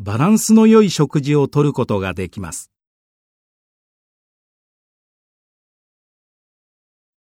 バランスの良い食事をとることができます。